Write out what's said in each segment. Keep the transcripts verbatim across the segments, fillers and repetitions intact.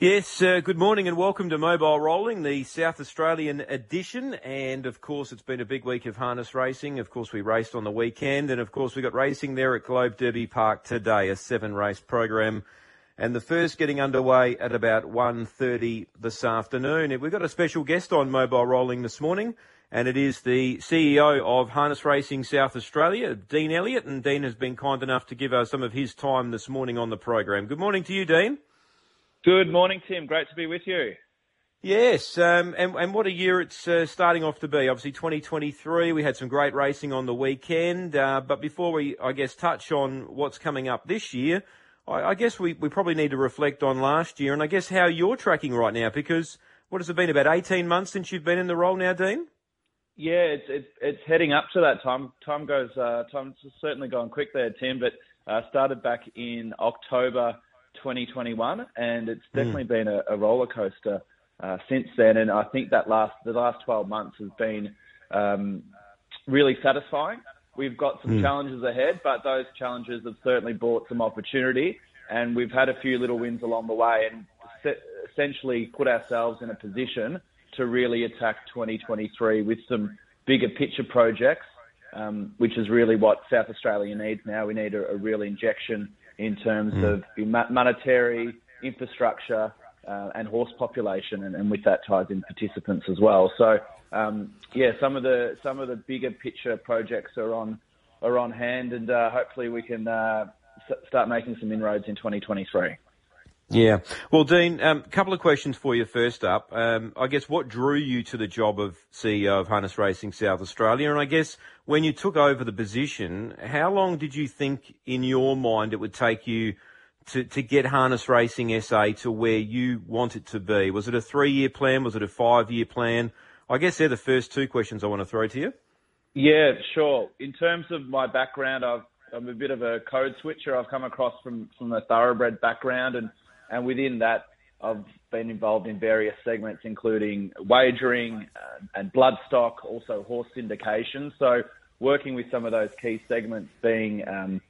Yes, uh, good morning and welcome to Mobile Rolling, the South Australian edition. And, of course, it's been a big week of harness racing. Of course, we raced on the weekend. And, of course, we got racing there at Globe Derby Park today, a seven-race program. And the first getting underway at about one thirty this afternoon. We've got a special guest on Mobile Rolling this morning, and it is the C E O of Harness Racing South Australia, Dean Elliott. And Dean has been kind enough to give us some of his time this morning on the program. Good morning to you, Dean. Good morning, Tim. Great to be with you. Yes, um, and, and what a year it's uh, starting off to be. Obviously, twenty twenty-three, we had some great racing on the weekend. Uh, but before we, I guess, touch on what's coming up this year, I, I guess we, we probably need to reflect on last year and I guess how you're tracking right now, because what has it been, about eighteen months since you've been in the role now, Dean? Yeah, it's, it's, it's heading up to that time. Time goes, uh, time's certainly gone quick there, Tim, but uh, started back in October twenty twenty-one, and it's definitely mm. been a, a roller coaster uh, since then. And I think that last the last twelve months has been um, really satisfying. We've got some mm. challenges ahead, but those challenges have certainly brought some opportunity, and we've had a few little wins along the way, and se- essentially put ourselves in a position to really attack twenty twenty-three with some bigger picture projects, um, which is really what South Australia needs now. We need a, a real injection in terms mm. of monetary, infrastructure, uh, and horse population, and, and with that ties in participants as well. So, um, yeah, some of the some of the bigger picture projects are on are on hand, and uh, hopefully we can uh, s- start making some inroads in twenty twenty-three. Yeah. Well, Dean, a um, couple of questions for you first up. Um, I guess what drew you to the job of C E O of Harness Racing South Australia? And I guess when you took over the position, how long did you think in your mind it would take you to, to get Harness Racing S A to where you want it to be? Was it a three-year plan? Was it a five-year plan? I guess they're the first two questions I want to throw to you. Yeah, sure. In terms of my background, I've, I'm a bit of a code switcher. I've come across from, from a thoroughbred background, and And within that, I've been involved in various segments, including wagering uh, and bloodstock, also horse syndication. So working with some of those key segments being, um,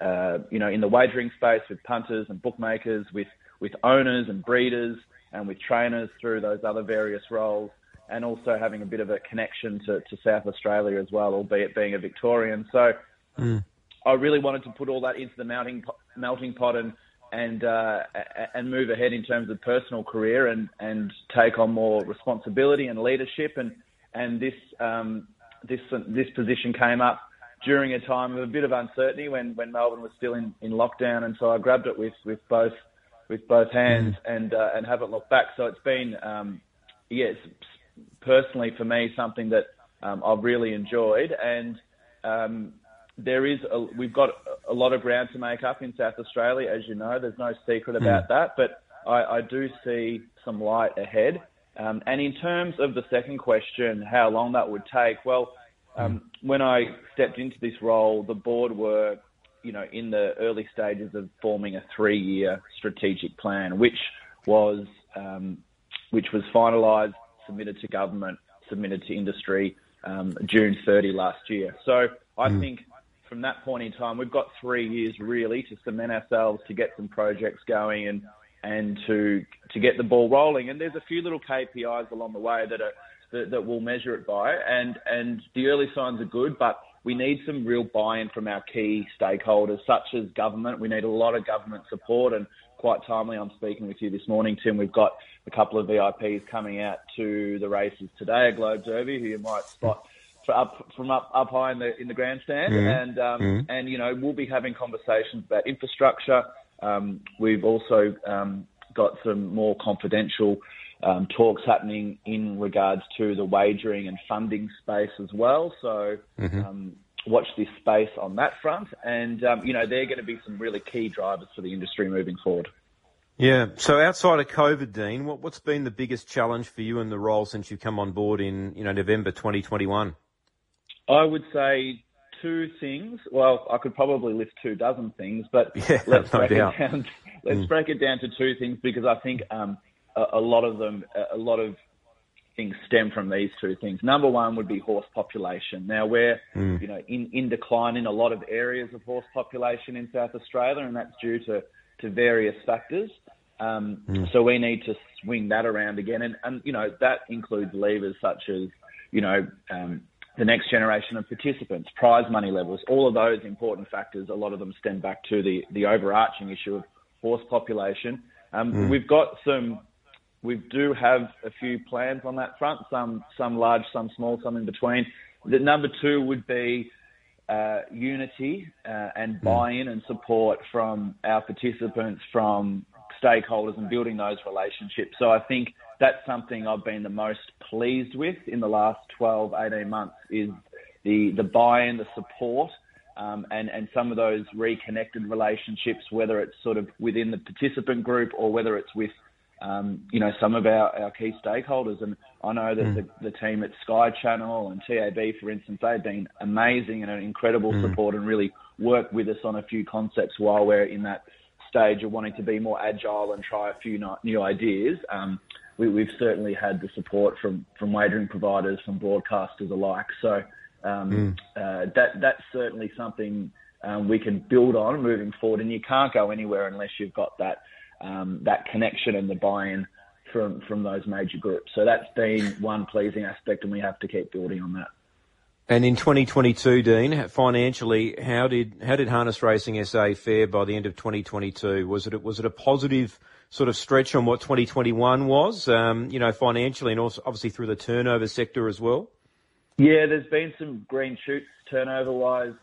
uh, you know, in the wagering space with punters and bookmakers, with, with owners and breeders and with trainers through those other various roles, and also having a bit of a connection to, to South Australia as well, albeit being a Victorian. So mm. I really wanted to put all that into the melting pot, melting pot and and uh, and move ahead in terms of personal career and, and take on more responsibility and leadership. And, and this um, this this position came up during a time of a bit of uncertainty when, when Melbourne was still in, in lockdown. And so I grabbed it with, with both with both hands mm. and uh, and haven't looked back. So it's been, um, yes, personally for me, something that um, I've really enjoyed. And um There is a, we've got a lot of ground to make up in South Australia, as you know. There's no secret about that, but I, I do see some light ahead. Um, and in terms of the second question, how long that would take? Well, um, when I stepped into this role, the board were, you know, in the early stages of forming a three-year strategic plan, which was um, which was finalised, submitted to government, submitted to industry, um, June thirtieth last year. So I mm. think. From that point in time, we've got three years really to cement ourselves, to get some projects going, and and to to get the ball rolling. And there's a few little K P Is along the way that are that, that we'll measure it by. And and the early signs are good, but we need some real buy-in from our key stakeholders, such as government. We need a lot of government support. And quite timely, I'm speaking with you this morning, Tim. We've got a couple of V I Ps coming out to the races today, a Globe Derby, who you might spot Up from up up high in the in the grandstand, mm. and um, mm. and you know we'll be having conversations about infrastructure. Um, we've also um, got some more confidential um, talks happening in regards to the wagering and funding space as well. So mm-hmm. um, watch this space on that front, and um, you know they're going to be some really key drivers for the industry moving forward. Yeah. So outside of COVID, Dean, what, what's been the biggest challenge for you in the role since you've come on board in you know November twenty twenty-one? I would say two things. Well, I could probably list two dozen things, but yeah, let's, break, no doubt. It down, let's mm. break it down to two things, because I think um, a, a lot of them, a lot of things stem from these two things. Number one would be horse population. Now we're mm. you know in, in decline in a lot of areas of horse population in South Australia, and that's due to, to various factors. Um, mm. So we need to swing that around again. And, and, you know, that includes levers such as, you know, um, the next generation of participants, prize money levels, all of those important factors. A lot of them stem back to the, the overarching issue of horse population. Um, mm. We've got some... We do have a few plans on that front, some some large, some small, some in between. The number two would be uh, unity uh, and buy-in and support from our participants, from stakeholders, and building those relationships. So I think that's something I've been the most pleased with in the last twelve, eighteen months is the, the buy-in, the support, um, and, and some of those reconnected relationships, whether it's sort of within the participant group or whether it's with Um, you know, some of our, our key stakeholders. And I know that mm. the, the team at Sky Channel and T A B, for instance, they've been amazing and an incredible mm. support and really worked with us on a few concepts while we're in that stage of wanting to be more agile and try a few new ideas. Um, we, we've certainly had the support from, from wagering providers, from broadcasters alike. So um, mm. uh, that that's certainly something um, we can build on moving forward. And you can't go anywhere unless you've got that Um, that connection and the buy-in from, from those major groups. So that's been one pleasing aspect, and we have to keep building on that. And in twenty twenty-two, Dean, financially, how did how did Harness Racing S A fare by the end of twenty twenty-two? Was it was it a positive sort of stretch on what twenty twenty-one was? Um, you know, financially, and also obviously through the turnover sector as well. Yeah, there's been some green shoots turnover-wise,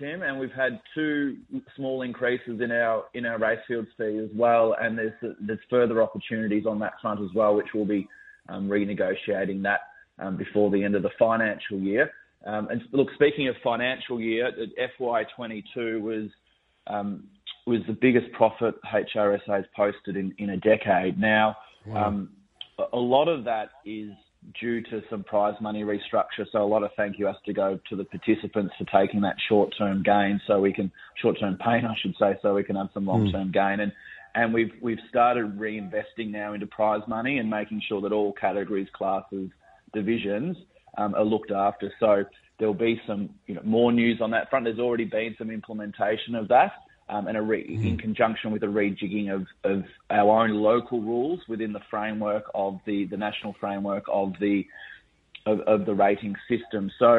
Tim, and we've had two small increases in our in our race fields fee as well, and there's there's further opportunities on that front as well, which we'll be um, renegotiating that um, before the end of the financial year. Um, and look, speaking of financial year, F Y twenty-two was um, was the biggest profit H R S A has posted in, in a decade. Now, wow. um, a lot of that is due to some prize money restructure. So a lot of thank you has to go to the participants for taking that short-term gain so we can, short-term pain, I should say, so we can have some long-term mm. gain. And and we've we've started reinvesting now into prize money and making sure that all categories, classes, divisions um, are looked after. So there'll be some you know more news on that front. There's already been some implementation of that um, and a re- mm. in conjunction with a rejigging of, of our own local rules within the framework of the, the national framework of the of, of the rating system. So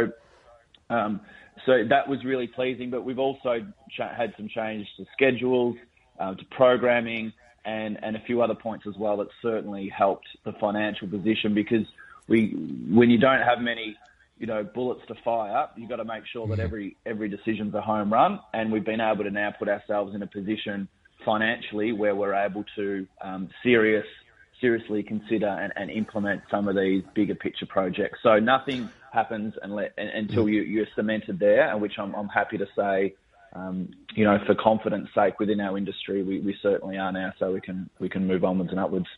um, so that was really pleasing, but we've also ch- had some changes to schedules, uh, to programming, and, and a few other points as well that certainly helped the financial position, because we when you don't have many you know, bullets to fire up, you've got to make sure that every every decision's a home run, and we've been able to now put ourselves in a position financially where we're able to um, serious, seriously consider and, and implement some of these bigger picture projects. So nothing happens unless, until you, you're cemented there, and which I'm, I'm happy to say, um, you know, for confidence sake within our industry, we, we certainly are now, so we can we can move onwards and upwards.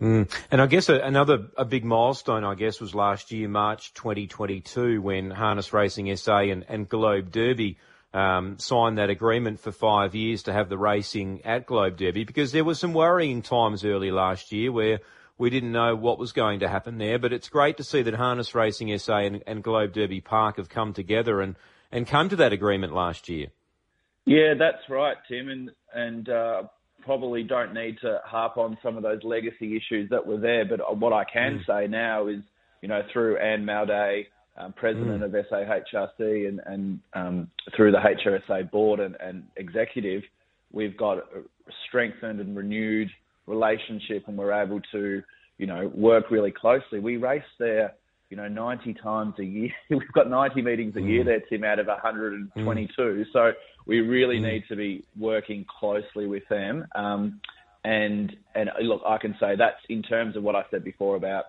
Mm. And I guess a, another a big milestone, I guess, was last year, March twenty twenty-two, when Harness Racing S A and, and Globe Derby um, signed that agreement for five years to have the racing at Globe Derby, because there were some worrying times early last year where we didn't know what was going to happen there. But it's great to see that Harness Racing S A and, and Globe Derby Park have come together and, and come to that agreement last year. Yeah, that's right, Tim, and... and uh... probably don't need to harp on some of those legacy issues that were there, but what I can mm. say now is, you know, through Anne Mowday, um, president mm. of S A H R C, and, and um, through the H R S A board and, and executive, we've got a strengthened and renewed relationship, and we're able to, you know, work really closely. We race there, you know, ninety times a year. We've got ninety meetings a year there, Tim, out of one hundred twenty-two. Mm. So we really mm. need to be working closely with them. Um, and, and look, I can say that's in terms of what I said before about,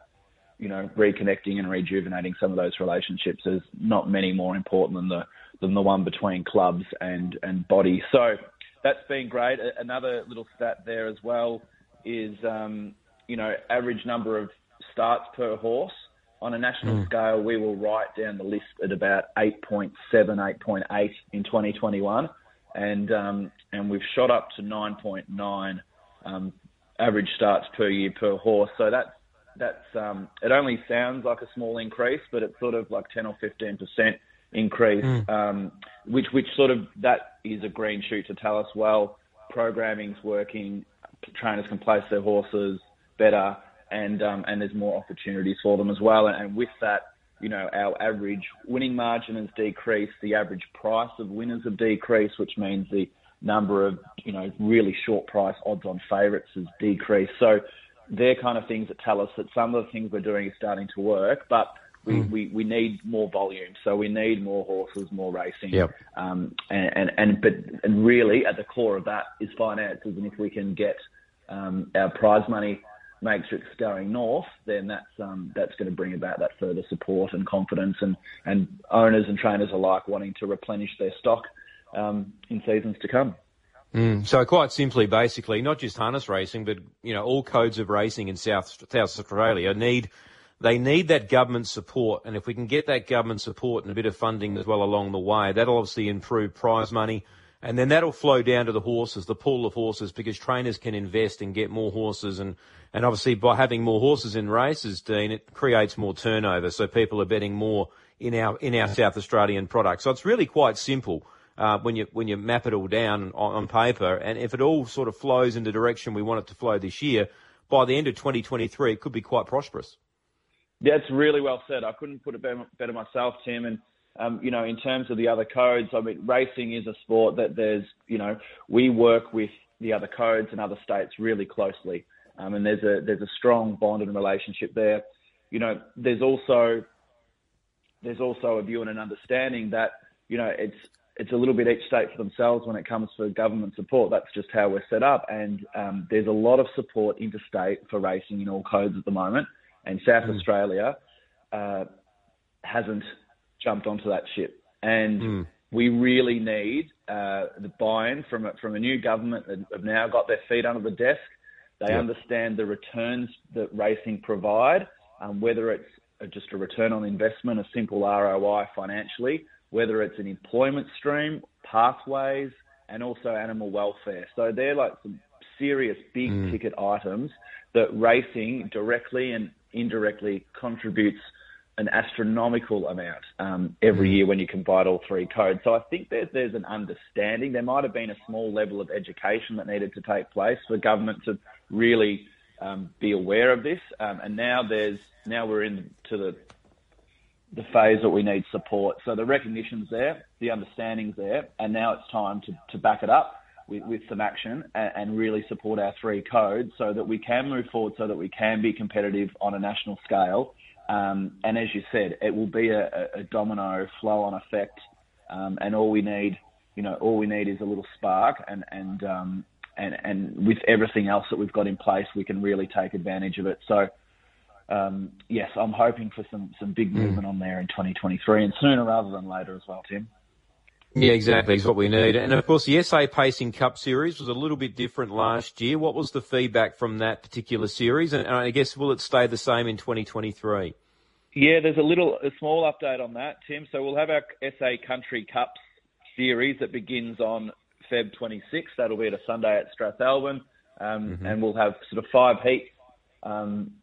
you know, reconnecting and rejuvenating some of those relationships. There's not many more important than the, than the one between clubs and, and body. So that's been great. Another little stat there as well is, um, you know, average number of starts per horse. On a national mm. scale, we will write down the list at about eight point seven, eight point eight in twenty twenty-one, and um, and we've shot up to nine point nine um, average starts per year per horse. So that's that's um, it only sounds like a small increase, but it's sort of like ten or fifteen percent increase, mm. um, which which sort of that is a green shoot to tell us well programming's working, trainers can place their horses better, and um, and there's more opportunities for them as well. And, and with that, you know, our average winning margin has decreased, the average price of winners have decreased, which means the number of, you know, really short price odds on favourites has decreased. So they're kind of things that tell us that some of the things we're doing is starting to work, but we, mm. we, we need more volume. So we need more horses, more racing. Yep. Um, and, and, and, but, and really at the core of that is finances. And if we can get um, our prize money matrix going north, then that's um, that's going to bring about that further support and confidence, and, and owners and trainers alike wanting to replenish their stock um, in seasons to come. Mm, so quite simply, basically, not just harness racing, but you know, all codes of racing in South South Australia need they need that government support, and if we can get that government support and a bit of funding as well along the way, that'll obviously improve prize money, and then that'll flow down to the horses, the pool of horses, because trainers can invest and get more horses, and and obviously by having more horses in races, Dean, it creates more turnover, so people are betting more in our in our South Australian product. So it's really quite simple uh, when you when you map it all down on, on paper, and if it all sort of flows in the direction we want it to flow this year, by the end of twenty twenty-three, it could be quite prosperous. That's really well said. I couldn't put it better, better myself, Tim, and. Um, you know, in terms of the other codes, I mean, racing is a sport that there's, you know, we work with the other codes and other states really closely. Um, and there's a there's a strong bond and relationship there. You know, there's also there's also a view and an understanding that, you know, it's it's a little bit each state for themselves when it comes to government support. That's just how we're set up. And um, there's a lot of support interstate for racing in all codes at the moment. And South mm. Australia uh, hasn't jumped onto that ship, and mm. we really need uh, the buy-in from a, from a new government that have now got their feet under the desk. They yep. understand the returns that racing provide, um, whether it's just a return on investment, a simple R O I financially, whether it's an employment stream, pathways, and also animal welfare. So they're like some serious big mm. ticket items that racing directly and indirectly contributes an astronomical amount um, every year when you combine all three codes. So I think there's, there's an understanding. There might have been a small level of education that needed to take place for government to really um, be aware of this. Um, and now there's now we're into the the phase that we need support. So the recognition's there, the understanding's there, and now it's time to, to back it up with, with some action and, and really support our three codes so that we can move forward, so that we can be competitive on a national scale. Um, and as you said, it will be a, a domino flow-on effect, um, and all we need, you know, all we need is a little spark, and and, um, and and with everything else that we've got in place, we can really take advantage of it. So, um, yes, I'm hoping for some some big movement mm. on there in twenty twenty-three, and sooner rather than later as well, Tim. Yeah, exactly, is what we need. And of course, the S A Pacing Cup Series was a little bit different last year. What was the feedback from that particular series? And I guess, will it stay the same in twenty twenty-three? Yeah, there's a little, a small update on that, Tim. So we'll have our S A Country Cups Series that begins on February twenty-sixth. That'll be at a Sunday at Strathalbyn. Um, mm-hmm. And we'll have sort of five heats um,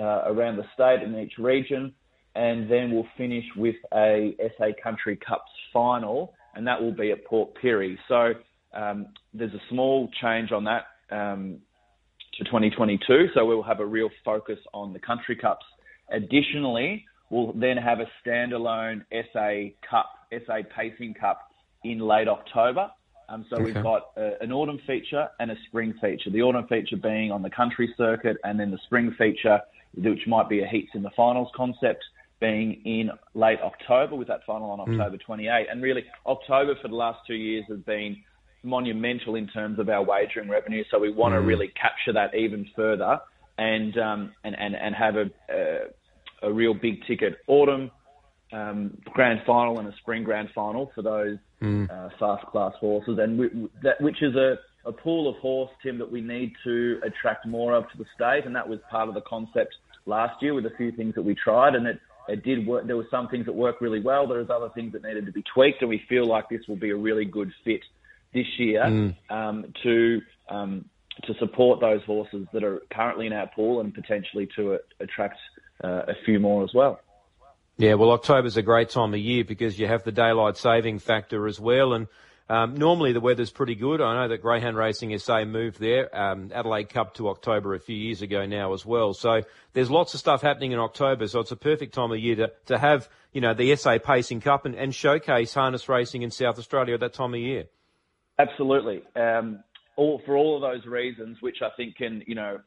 uh, around the state in each region. And then we'll finish with a S A Country Cups final, and that will be at Port Pirie. So um, there's a small change on that um, to twenty twenty-two, so we'll have a real focus on the Country Cups. Additionally, we'll then have a standalone S A Cup, S A Pacing Cup in late October. Um, so okay. we've got a, an autumn feature and a spring feature, the autumn feature being on the country circuit, and then the spring feature, which might be a heats in the finals concept, being in late October, with that final on October twenty-eighth. And really, October for the last two years has been monumental in terms of our wagering revenue. So we want mm. to really capture that even further, and um, and, and, and have a, a a real big ticket autumn um, grand final and a spring grand final for those mm. uh, fast class horses, and we, that which is a, a pool of horse, Tim, that we need to attract more of to the state. And that was part of the concept last year with a few things that we tried, and it. It did work. There were some things that worked really well. There was other things that needed to be tweaked, and we feel like this will be a really good fit this year mm. um, to um, to support those horses that are currently in our pool, and potentially to uh, attract uh, a few more as well. Yeah, well, October's a great time of year because you have the daylight saving factor as well, and Um, normally the weather's pretty good. I know that Greyhound Racing S A moved their um, Adelaide Cup to October a few years ago now as well. So there's lots of stuff happening in October, so it's a perfect time of year to, to have, you know, the S A Pacing Cup and, and showcase harness racing in South Australia at that time of year. Absolutely. Um, all for all of those reasons, which I think can, you know,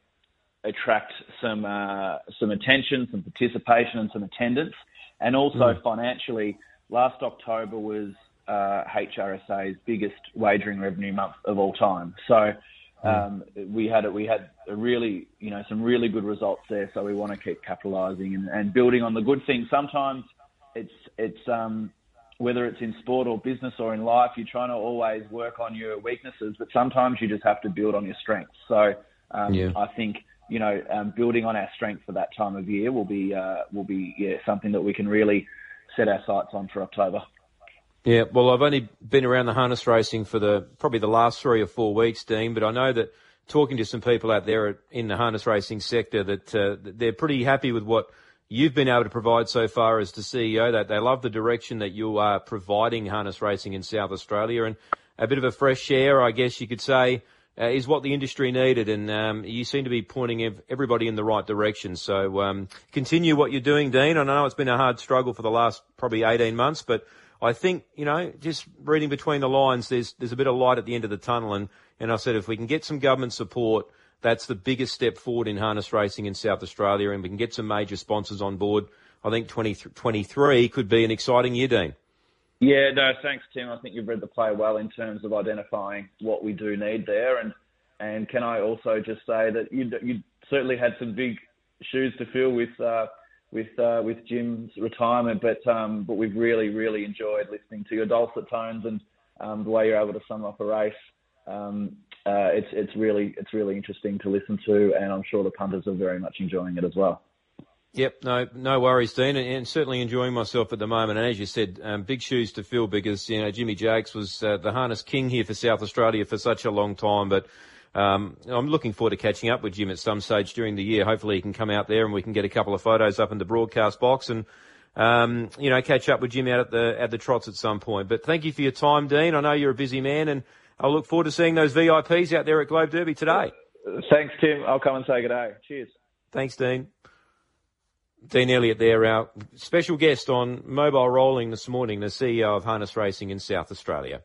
attract some uh, some attention, some participation and some attendance. And also mm. financially, last October was uh, H R S A's biggest wagering revenue month of all time. So um, mm. we had a, we had a really, you know, some really good results there. So we want to keep capitalising and, and building on the good things. Sometimes it's it's um, whether it's in sport or business or in life, you're trying to always work on your weaknesses, but sometimes you just have to build on your strengths. So um, yeah. I think, you know, um, building on our strength for that time of year will be uh, will be yeah, something that we can really set our sights on for October. Yeah, well, I've only been around the harness racing for the probably the last three or four weeks, Dean, but I know that talking to some people out there in the harness racing sector that uh, they're pretty happy with what you've been able to provide so far as the C E O, that they love the direction that you are providing harness racing in South Australia, and a bit of a fresh air, I guess you could say, Uh, is what the industry needed, and um, you seem to be pointing ev- everybody in the right direction. So um, continue what you're doing, Dean. I know it's been a hard struggle for the last probably eighteen months, but I think, you know, just reading between the lines, there's there's a bit of light at the end of the tunnel, and, and I said if we can get some government support, that's the biggest step forward in harness racing in South Australia, and we can get some major sponsors on board. I think twenty twenty-three could be an exciting year, Dean. Yeah, no, thanks, Tim. I think you've read the play well in terms of identifying what we do need there. And and can I also just say that you you certainly had some big shoes to fill with uh, with uh, with Jim's retirement, but um, but we've really really enjoyed listening to your dulcet tones and um, the way you're able to sum up a race. Um, uh, it's it's really it's really interesting to listen to, and I'm sure the punters are very much enjoying it as well. Yep, no, no worries, Dean, and, and certainly enjoying myself at the moment. And as you said, um, big shoes to fill because, you know, Jimmy Jakes was uh, the harness king here for South Australia for such a long time. But um, I'm looking forward to catching up with Jim at some stage during the year. Hopefully he can come out there and we can get a couple of photos up in the broadcast box and, um, you know, catch up with Jim out at the at the trots at some point. But thank you for your time, Dean. I know you're a busy man, and I'll look forward to seeing those V I Ps out there at Globe Derby today. Thanks, Tim. I'll come and say good day. Cheers. Thanks, Dean. Dean Elliott there, our special guest on Mobile Rolling this morning, the C E O of Harness Racing in South Australia.